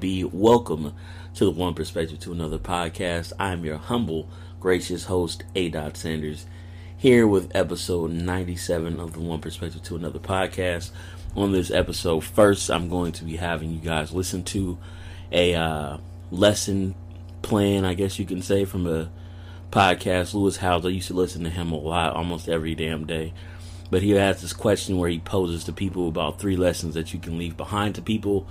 be. Welcome to the One Perspective to Another podcast. I'm your humble, gracious host, Adot Sanders, here with episode 97 of the One Perspective to Another podcast. On this episode, first, I'm going to be having you guys listen to a lesson plan, I guess you can say, from a podcast. Lewis Howes, I used to listen to him a lot, almost every damn day. But he has this question where he poses to people about 3 lessons that you can leave behind to people.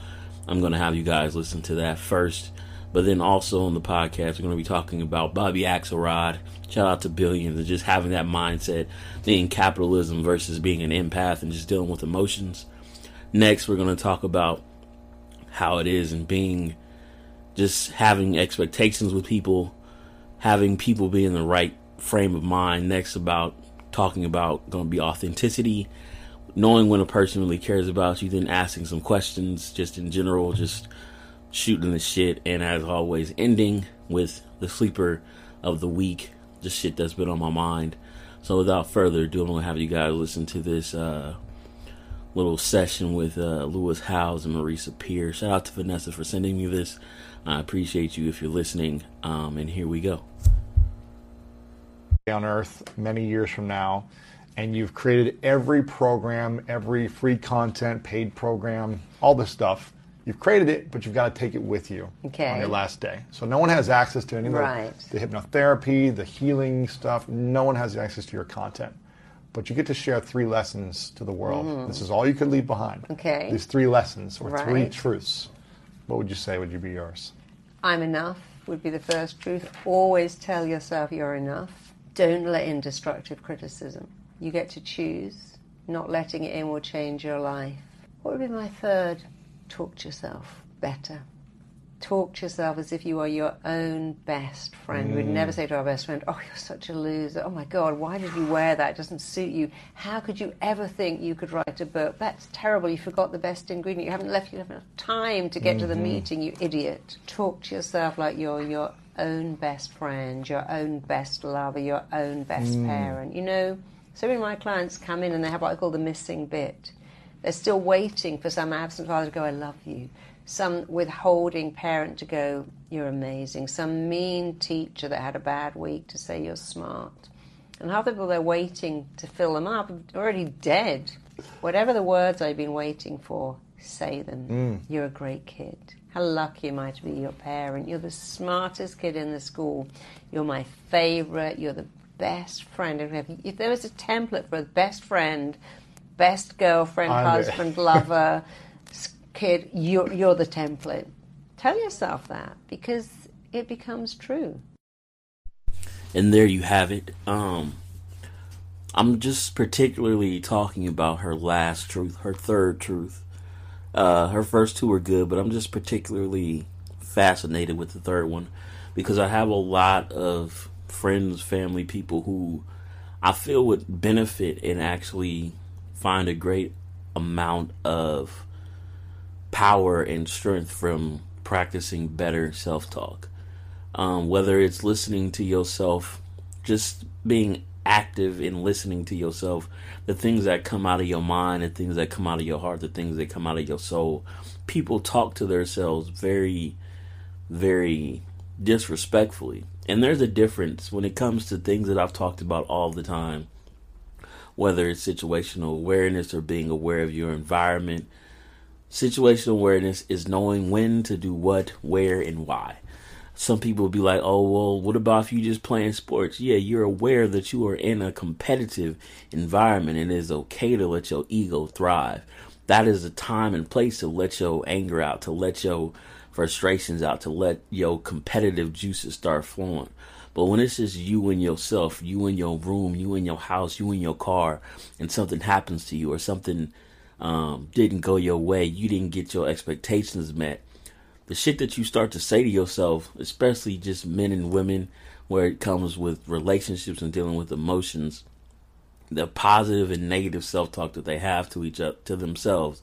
I'm going to have you guys listen to that first. But then also on the podcast, we're going to be talking about Bobby Axelrod. Shout out to Billions and just having that mindset, being capitalism versus being an empath and just dealing with emotions. Next, we're going to talk about how it is and being, just having expectations with people, having people be in the right frame of mind. Next, about talking about going to be authenticity, knowing when a person really cares about you, then asking some questions just in general, just shooting the shit, and as always, ending with the sleeper of the week, just shit that's been on my mind. So without further ado, I'm going to have you guys listen to this little session with Lewis Howes and Marisa Pierce. Shout out to Vanessa for sending me this. I appreciate you if you're listening, and here we go. On Earth many years from now, and you've created every program, every free content, paid program, all this stuff. You've created it, but you've got to take it with you on your last day. So no one has access to any of the hypnotherapy, the healing stuff. No one has access to your content. But you get to share 3 lessons to the world. This is all you could leave behind. Okay. These 3 lessons or 3 truths. What would you say would be yours? I'm enough would be the first truth. Always tell yourself you're enough. Don't let in destructive criticism. You get to choose. Not letting it in will change your life. What would be my third? Talk to yourself better. Talk to yourself as if you are your own best friend. We'd never say to our best friend, oh, you're such a loser. Oh, my God, why did you wear that? It doesn't suit you. How could you ever think you could write a book? That's terrible. You forgot the best ingredient. You haven't enough time to get to the meeting, you idiot. Talk to yourself like you're your own best friend, your own best lover, your own best parent. You know, so many of my clients come in and they have what I call the missing bit. They're still waiting for some absent father to go, I love you. Some withholding parent to go, you're amazing. Some mean teacher that had a bad week to say you're smart. And half the people they're waiting to fill them up are already dead. Whatever the words I've been waiting for, say them. You're a great kid. How lucky am I to be your parent? You're the smartest kid in the school. You're my favorite. You're the best friend. If there was a template for a best friend, best girlfriend, husband, lover, kid, you're the template. Tell yourself that because it becomes true. And there you have it. I'm just particularly talking about her last truth, her third truth. Her first 2 were good, but I'm just particularly fascinated with the third one because I have a lot of friends, family, people who I feel would benefit and actually find a great amount of power and strength from practicing better self-talk. Whether it's listening to yourself, just being active in listening to yourself, the things that come out of your mind, the things that come out of your heart, the things that come out of your soul. People talk to themselves very, very disrespectfully. And there's a difference when it comes to things that I've talked about all the time, whether it's situational awareness or being aware of your environment. Situational awareness is knowing when to do what, where, and why. Some people will be like, oh, well, what about if you just playing sports? Yeah, you're aware that you are in a competitive environment and it is okay to let your ego thrive. That is the time and place to let your anger out, to let your frustrations out, to let your competitive juices start flowing. But when it's just you and yourself, you in your room, you in your house, you in your car, and something happens to you or something didn't go your way, you didn't get your expectations met, the shit that you start to say to yourself, especially just men and women, where it comes with relationships and dealing with emotions, the positive and negative self-talk that they have to each other, to themselves,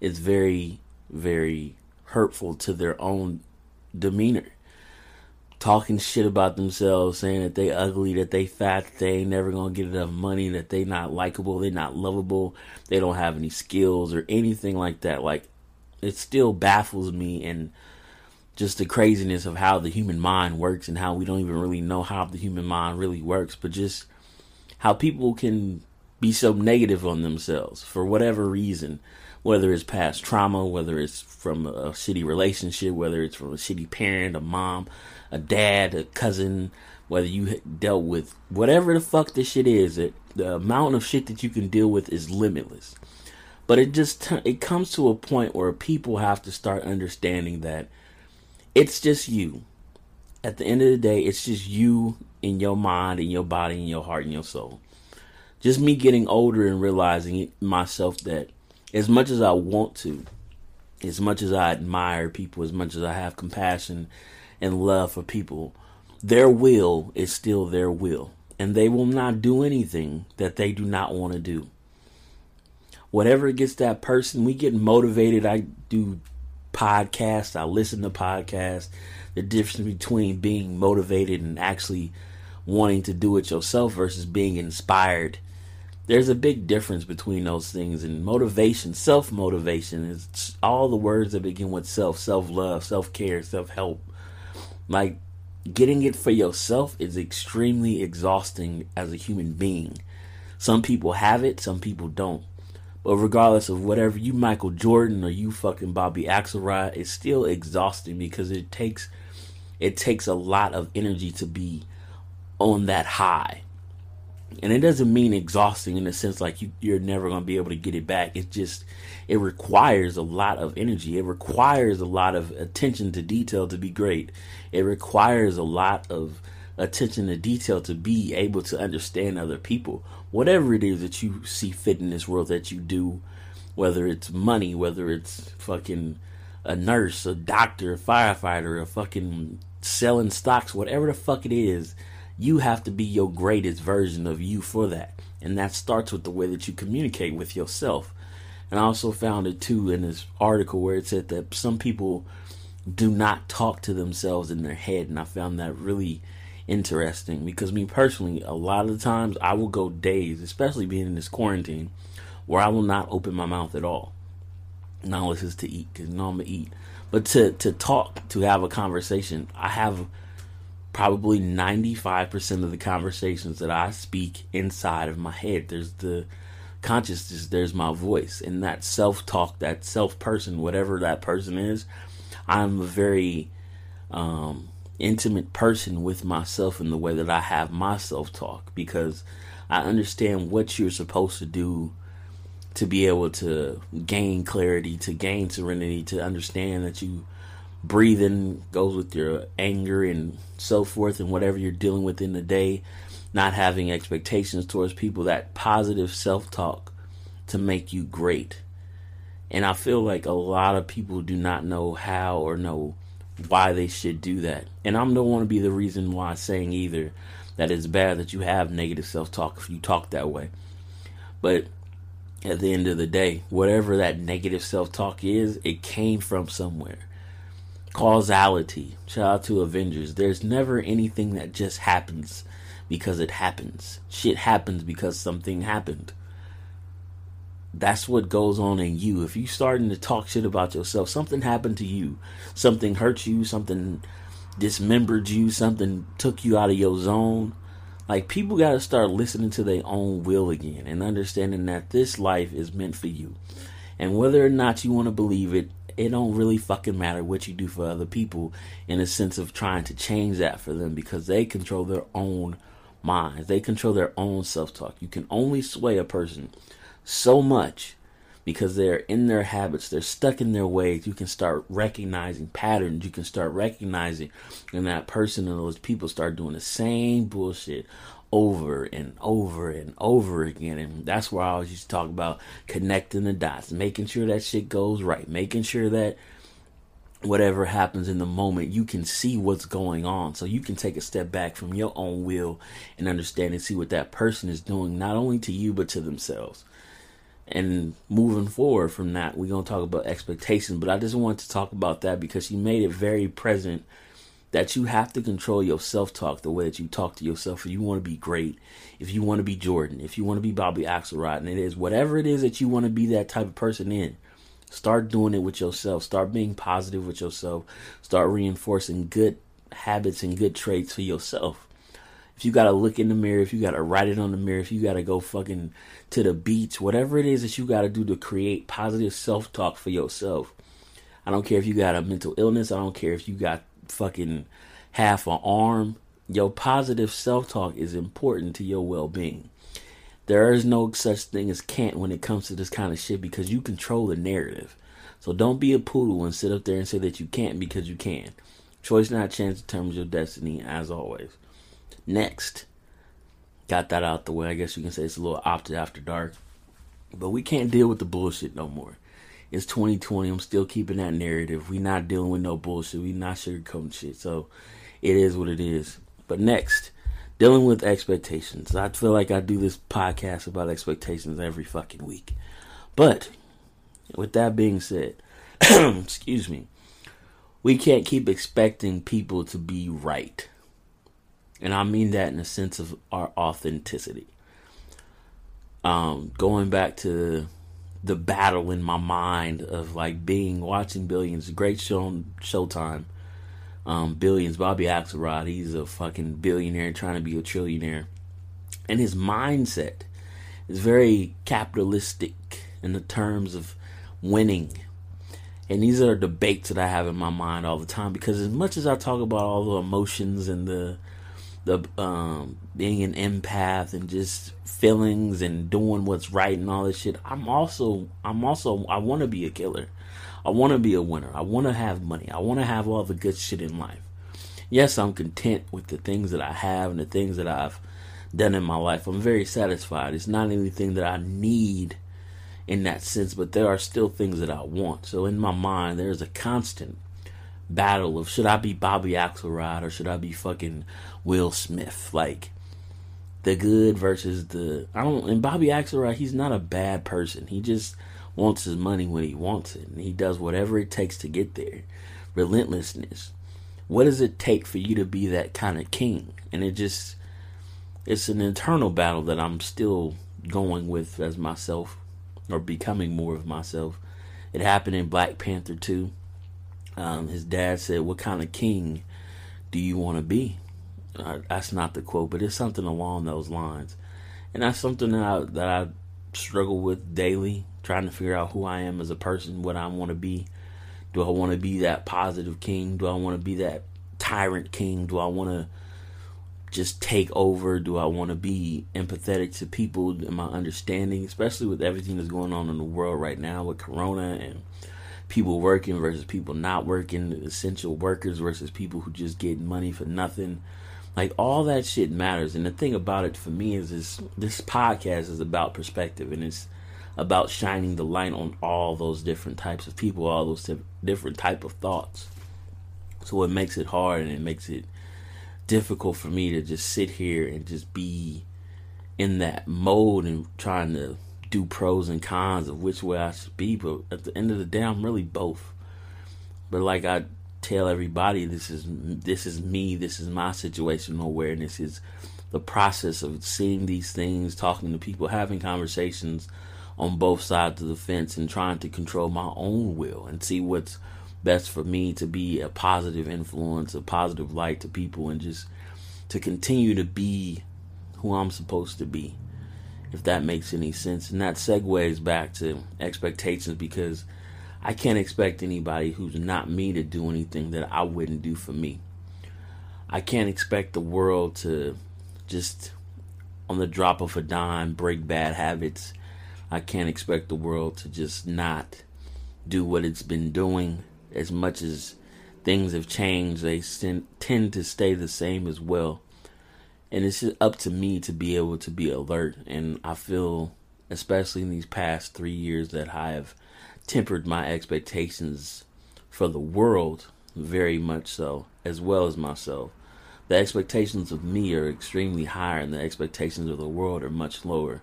is very, very hurtful to their own demeanor. Talking shit about themselves, saying that they ugly, that they fat, that they ain't never gonna get enough money, that they not likable, they not lovable, they don't have any skills or anything like that. Like, it still baffles me and just the craziness of how the human mind works and how we don't even really know how the human mind really works, but just how people can be so negative on themselves for whatever reason, whether it's past trauma, whether it's from a shitty relationship, whether it's from a shitty parent, a mom, a dad, a cousin, whether you dealt with whatever the fuck this shit is, the amount of shit that you can deal with is limitless. But it just, it comes to a point where people have to start understanding that it's just you. At the end of the day, it's just you in your mind, in your body, in your heart, in your soul. Just me getting older and realizing myself that as much as I want to, as much as I admire people, as much as I have compassion and love for people, their will is still their will. And they will not do anything that they do not want to do. Whatever gets that person, we get motivated. I do podcasts. I listen to podcasts. The difference between being motivated and actually wanting to do it yourself versus being inspired. There's a big difference between those things. And motivation, self-motivation, is all the words that begin with self, self-love, self-care, self-help. Like, getting it for yourself is extremely exhausting as a human being. Some people have it, some people don't. But regardless of whatever, you Michael Jordan or you fucking Bobby Axelrod, it's still exhausting because it takes a lot of energy to be on that high. And it doesn't mean exhausting in the sense like you're never going to be able to get it back. It just, it requires a lot of energy. It requires a lot of attention to detail to be great. It requires a lot of attention to detail to be able to understand other people. Whatever it is that you see fit in this world that you do, whether it's money, whether it's fucking a nurse, a doctor, a firefighter, a fucking selling stocks, whatever the fuck it is, you have to be your greatest version of you for that. And that starts with the way that you communicate with yourself. And I also found it too in this article where it said that some people do not talk to themselves in their head. And I found that really interesting because me personally, a lot of the times I will go days, especially being in this quarantine, where I will not open my mouth at all. Now it's just to eat because you know I'm going to eat. But to talk, to have a conversation, I have probably 95% of the conversations that I speak inside of my head. There's the consciousness, there's my voice, and that self-talk, that self-person, whatever that person is. I'm a very intimate person with myself in the way that I have my self-talk, because I understand what you're supposed to do to be able to gain clarity, to gain serenity, to understand that you breathing goes with your anger and so forth, and whatever you're dealing with in the day, not having expectations towards people, that positive self-talk to make you great. And I feel like a lot of people do not know how or know why they should do that. And I don't want to be the reason why saying either that it's bad that you have negative self-talk if you talk that way. But at the end of the day, whatever that negative self-talk is, it came from somewhere. Causality. Shout out to Avengers. There's never anything that just happens because it happens. Shit happens because something happened. That's what goes on in you. If you starting to talk shit about yourself, something happened to you. Something hurt you. Something dismembered you. Something took you out of your zone. Like, people got to start listening to their own will again and understanding that this life is meant for you. And whether or not you want to believe it, it don't really fucking matter what you do for other people in a sense of trying to change that for them, because they control their own minds. They control their own self-talk. You can only sway a person so much because they're in their habits. They're stuck in their ways. You can start recognizing patterns. You can start recognizing when that person and those people start doing the same bullshit over and over and over again. And that's where I always used to talk about connecting the dots, making sure that shit goes right, making sure that whatever happens in the moment, you can see what's going on. So you can take a step back from your own will and understand and see what that person is doing, not only to you, but to themselves. And moving forward from that, we're going to talk about expectations, but I just wanted to talk about that because she made it very present that you have to control your self-talk, the way that you talk to yourself. If you want to be great, if you want to be Jordan, if you want to be Bobby Axelrod, and it is whatever it is that you want to be that type of person in, Start doing it with yourself. Start being positive with yourself. Start reinforcing good habits and good traits for yourself. If you got to look in the mirror, if you got to write it on the mirror, if you got to go fucking to the beach, whatever it is that you got to do to create positive self-talk for yourself. I don't care if you got a mental illness. I don't care if you got fucking half an arm. Your positive self-talk is important to your well-being. There is no such thing as can't when it comes to this kind of shit, because you control the narrative. So don't be a poodle and sit up there and say that you can't, because you can. Choice, not chance, determines your destiny, as always. Next. Got that out the way. I guess you can say it's a little opted after dark. But we can't deal with the bullshit no more. It's 2020. I'm still keeping that narrative. We not dealing with no bullshit. We not sugarcoating shit. So it is what it is. But next. Dealing with expectations. I feel like I do this podcast about expectations every fucking week. But with that being said, excuse me, we can't keep expecting people to be right. And I mean that in a sense of our authenticity. Going back to the battle in my mind of like watching Billions, great show on Showtime. Billions, Bobby Axelrod, he's a fucking billionaire trying to be a trillionaire. And his mindset is very capitalistic in the terms of winning. And these are debates that I have in my mind all the time, because as much as I talk about all the emotions and the being an empath and just feelings and doing what's right and all this shit, I'm also I want to be a killer. I want to be a winner. I want to have money. I want to have all the good shit in life. Yes, I'm content with the things that I have and the things that I've done in my life. I'm very satisfied. It's not anything that I need in that sense, but there are still things that I want. So in my mind, there's a constant battle of, should I be Bobby Axelrod or should I be fucking Will Smith? Like, the good versus the... And Bobby Axelrod, he's not a bad person. He just... wants his money when he wants it, and he does whatever it takes to get there. Relentlessness. What does it take for you to be that kind of king? And it's an internal battle that I'm still going with as myself, or becoming more of myself. It happened in Black Panther 2. His dad said, "What kind of king do you want to be?" That's not the quote, but it's something along those lines, and that's something that I struggle with daily. Trying to figure out who I am as a person, what I want to be. Do I want to be that positive king? Do I want to be that tyrant king? Do I want to just take over? Do I want to be empathetic to people in my understanding, especially with everything that's going on in the world right now with Corona and people working versus people not working, essential workers versus people who just get money for nothing. Like, all that shit matters. And the thing about it for me is this podcast is about perspective, and it's about shining the light on all those different types of people, all those different type of thoughts. So it makes it hard, and it makes it difficult for me to just sit here and just be in that mode and trying to do pros and cons of which way I should be. But at the end of the day, I'm really both. But like I tell everybody, this is me, this is my situational awareness, is the process of seeing these things, talking to people, having conversations on both sides of the fence, and trying to control my own will and see what's best for me to be a positive influence, a positive light to people, and just to continue to be who I'm supposed to be, if that makes any sense. And that segues back to expectations, because I can't expect anybody who's not me to do anything that I wouldn't do for me. I can't expect the world to just, on the drop of a dime, break bad habits. I can't expect the world to just not do what it's been doing. As much as things have changed, they tend to stay the same as well. And it's just up to me to be able to be alert. And I feel, especially in these past 3 years, that I have tempered my expectations for the world very much so, as well as myself. The expectations of me are extremely higher, and the expectations of the world are much lower.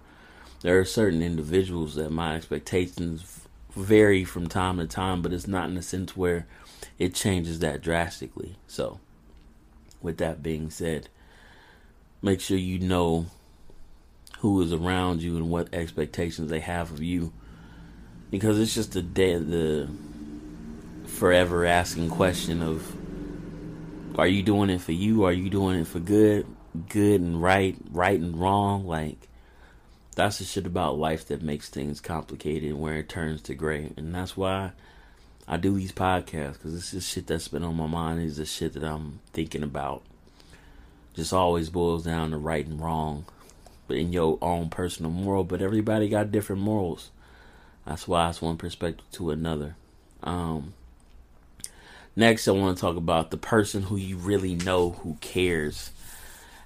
There are certain individuals that my expectations vary from time to time, but it's not in a sense where it changes that drastically. So, with that being said, make sure you know who is around you and what expectations they have of you. Because it's just the forever asking question of, are you doing it for you? Are you doing it for good? Good and right? Right and wrong? Like, that's the shit about life that makes things complicated where it turns to gray. And that's why I do these podcasts, because this is shit that's been on my mind. It's the shit that I'm thinking about. Just always boils down to right and wrong, but in your own personal moral. But everybody got different morals. That's why it's one perspective to another. Next, I want to talk about the person who you really know who cares.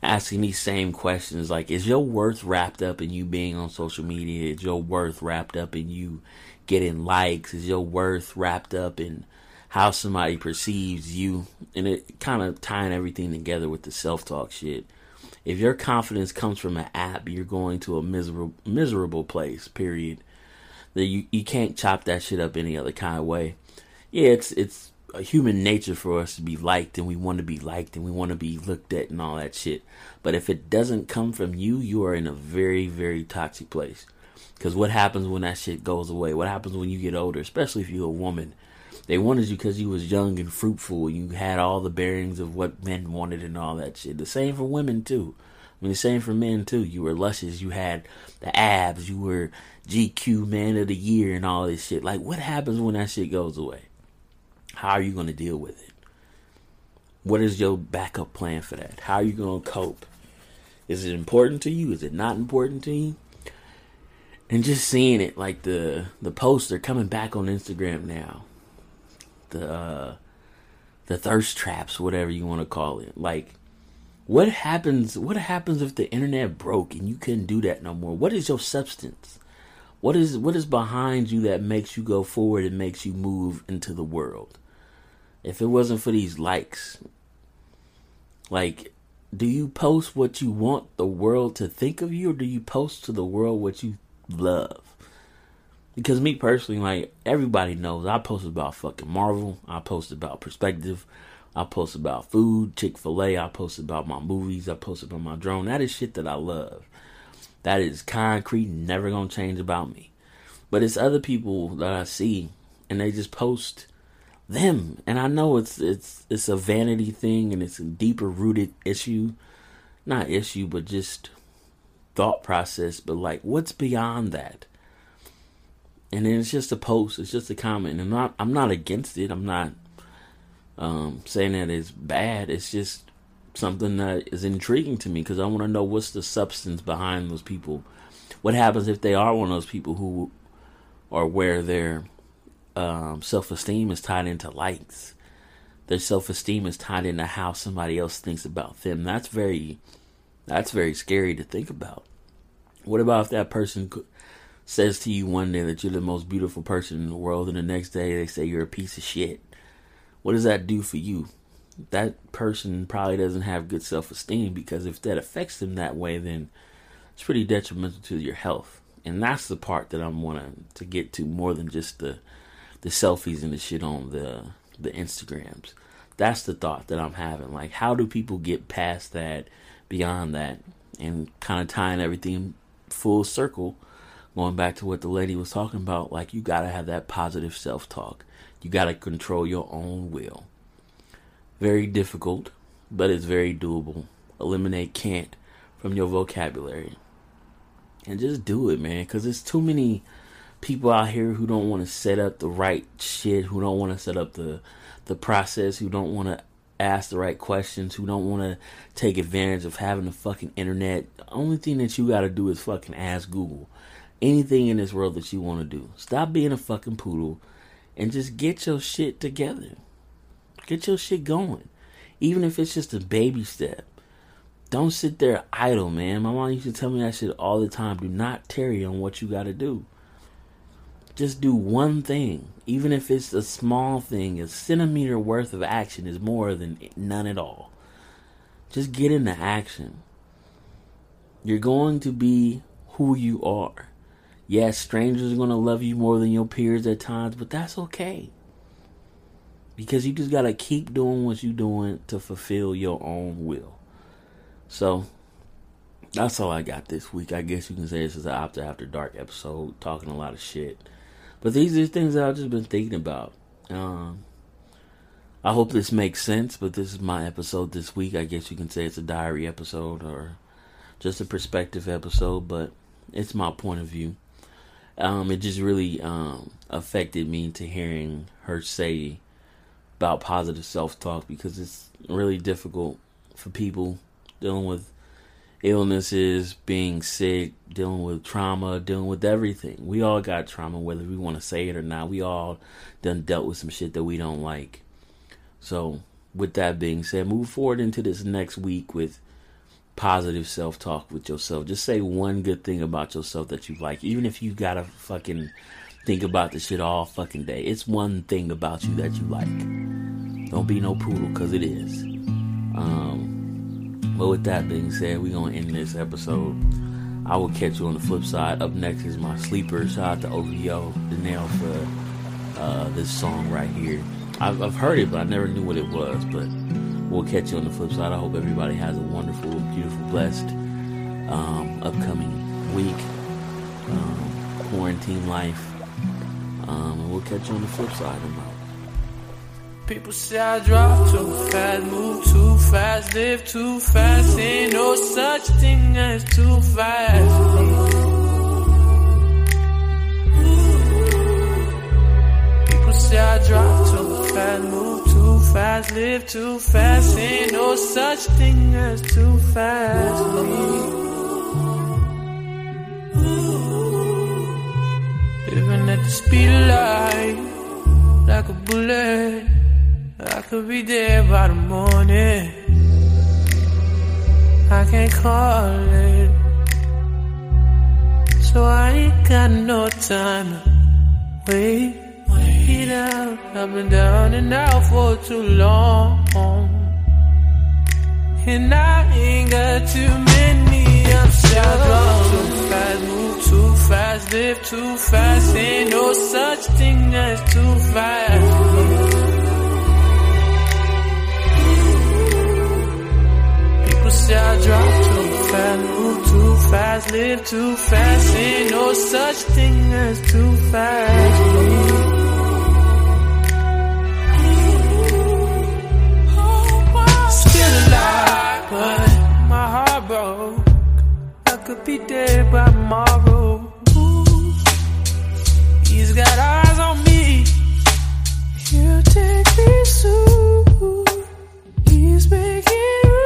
Asking these same questions like, is your worth wrapped up in you being on social media? Is your worth wrapped up in you getting likes? Is your worth wrapped up in how somebody perceives you? And it kind of tying everything together with the self-talk shit. If your confidence comes from an app, you're going to a miserable place, period. That you can't chop that shit up any other kind of way. Yeah, it's a human nature for us to be liked, and we want to be liked, and we want to be looked at and all that shit. But if it doesn't come from you, you are in a very, very toxic place. Because what happens when that shit goes away? What happens when you get older, especially if you're a woman? They wanted you because you was young and fruitful, and you had all the bearings of what men wanted and all that shit. The same for women, too. I mean, the same for men, too. You were luscious. You had the abs. You were GQ Man of the Year and all this shit. Like, what happens when that shit goes away? How are you going to deal with it? What is your backup plan for that? How are you going to cope? Is it important to you? Is it not important to you? And just seeing it, like the posts are coming back on Instagram now. The thirst traps, whatever you want to call it. Like, what happens? What happens if the internet broke and you couldn't do that no more? What is your substance? What is behind you that makes you go forward and makes you move into the world? If it wasn't for these likes, like, do you post what you want the world to think of you, or do you post to the world what you love? Because me personally, like, everybody knows, I post about fucking Marvel. I post about perspective. I post about food, Chick-fil-A. I post about my movies. I post about my drone. That is shit that I love. That is concrete, never gonna change about me. But it's other people that I see, and they just post them. And I know it's a vanity thing, and it's a deeper rooted issue. Not issue, but just thought process. But like, what's beyond that? And then it's just a post, it's just a comment. And I'm not against it. I'm not saying that it's bad. It's just something that is intriguing to me, because I want to know what's the substance behind those people. What happens if they are one of those people who are where their self-esteem is tied into likes? Their self-esteem is tied into how somebody else thinks about them. That's very scary to think about. What about if that person says to you one day that you're the most beautiful person in the world, and the next day they say you're a piece of shit? What does that do for you? That person probably doesn't have good self-esteem, because if that affects them that way, then it's pretty detrimental to your health. And that's the part that I'm wanting to get to more than just the selfies and the shit on the Instagrams. That's the thought that I'm having. Like, how do people get past that, beyond that, and kind of tying everything full circle? Going back to what the lady was talking about, like, you got to have that positive self-talk. You got to control your own will. Very difficult, but it's very doable. Eliminate can't from your vocabulary. And just do it, man, because there's too many people out here who don't want to set up the right shit, who don't want to set up the process, who don't want to ask the right questions, who don't want to take advantage of having the fucking internet. The only thing that you got to do is fucking ask Google. Anything in this world that you want to do. Stop being a fucking poodle and just get your shit together. Get your shit going. Even if it's just a baby step. Don't sit there idle, man. My mom used to tell me that shit all the time. Do not tarry on what you got to do. Just do one thing. Even if it's a small thing, a centimeter worth of action is more than none at all. Just get into action. You're going to be who you are. Yes, strangers are going to love you more than your peers at times, but that's okay. Because you just got to keep doing what you're doing to fulfill your own will. So, that's all I got this week. I guess you can say this is an After Dark episode, talking a lot of shit. But these are things that I've just been thinking about. I hope this makes sense, but this is my episode this week. I guess you can say it's a diary episode or just a perspective episode, but it's my point of view. It just really affected me to hearing her say about positive self-talk, because it's really difficult for people dealing with illnesses, being sick, dealing with trauma, dealing with everything. We all got trauma, whether we want to say it or not. We all done dealt with some shit that we don't like. So with that being said, move forward into this next week with positive self-talk with yourself. Just say one good thing about yourself that you like, even if you gotta fucking think about this shit all fucking day. It's one thing about you that you like. Don't be no poodle, because it is. But with that being said, we're going to end this episode. I will catch you on the flip side. Up next is my sleeper. Shout out to OVO, Danelle, for this song right here. I've heard it, but I never knew what it was. But we'll catch you on the flip side. I hope everybody has a wonderful, beautiful, blessed upcoming week, quarantine life. And we'll catch you on the flip side. I'm out. People say I drive too fast, move too fast, live too fast. Ain't no such thing as too fast. People say I drive too fast, move too fast, live too fast. Ain't no such thing as too fast. Living at the speed of light, like a bullet. I could be there by the morning. I can't call it, so I ain't got no time to wait. Wait out, I've been down and out for too long, and I ain't got too many upside. I go too fast, move too fast, live too fast. Ain't no such thing as too fast. Say I drive too fast, move too fast, live too fast. Ain't no such thing as too fast. Still alive, but my heart broke. I could be dead by tomorrow. He's got eyes on me. He'll take me soon. He's making room.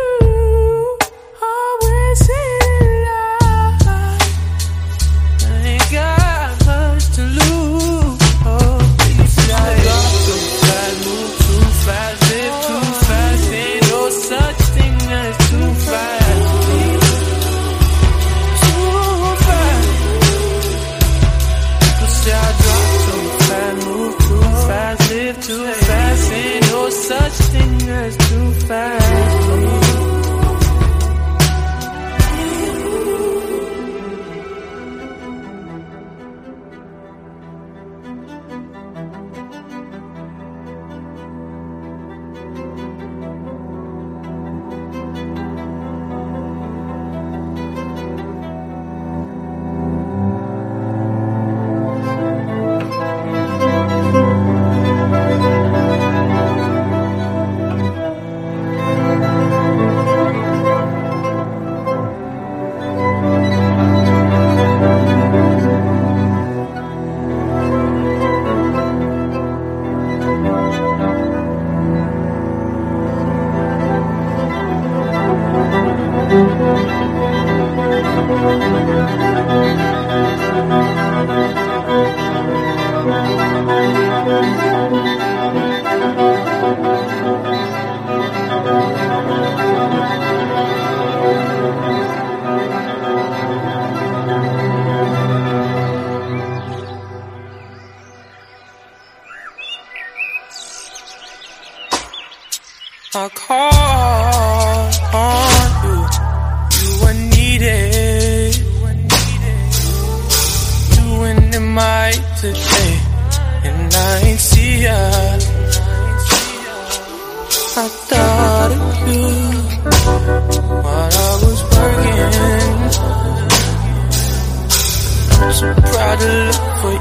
so proud to look for you.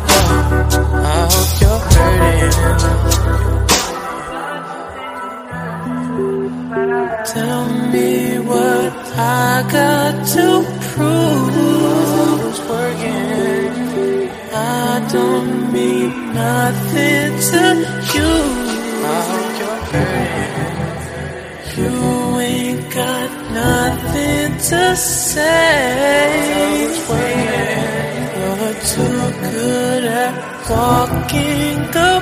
I hope you're hurting. Tell me what I got to prove. It's working. I don't mean nothing to you. I hope you're hurting. You ain't got nothing to say. It's working. Too good at walking away.